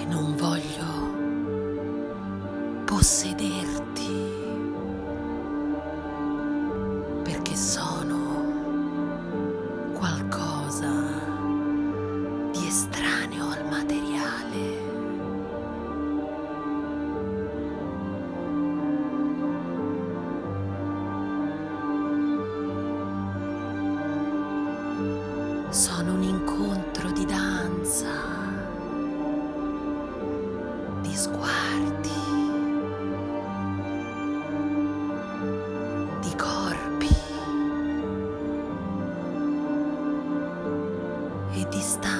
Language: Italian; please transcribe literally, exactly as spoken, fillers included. e non voglio possederti, perché sono qualcosa di estraneo al materiale. Sono un incontro di danza, di sguardi, di corpi e di stanze.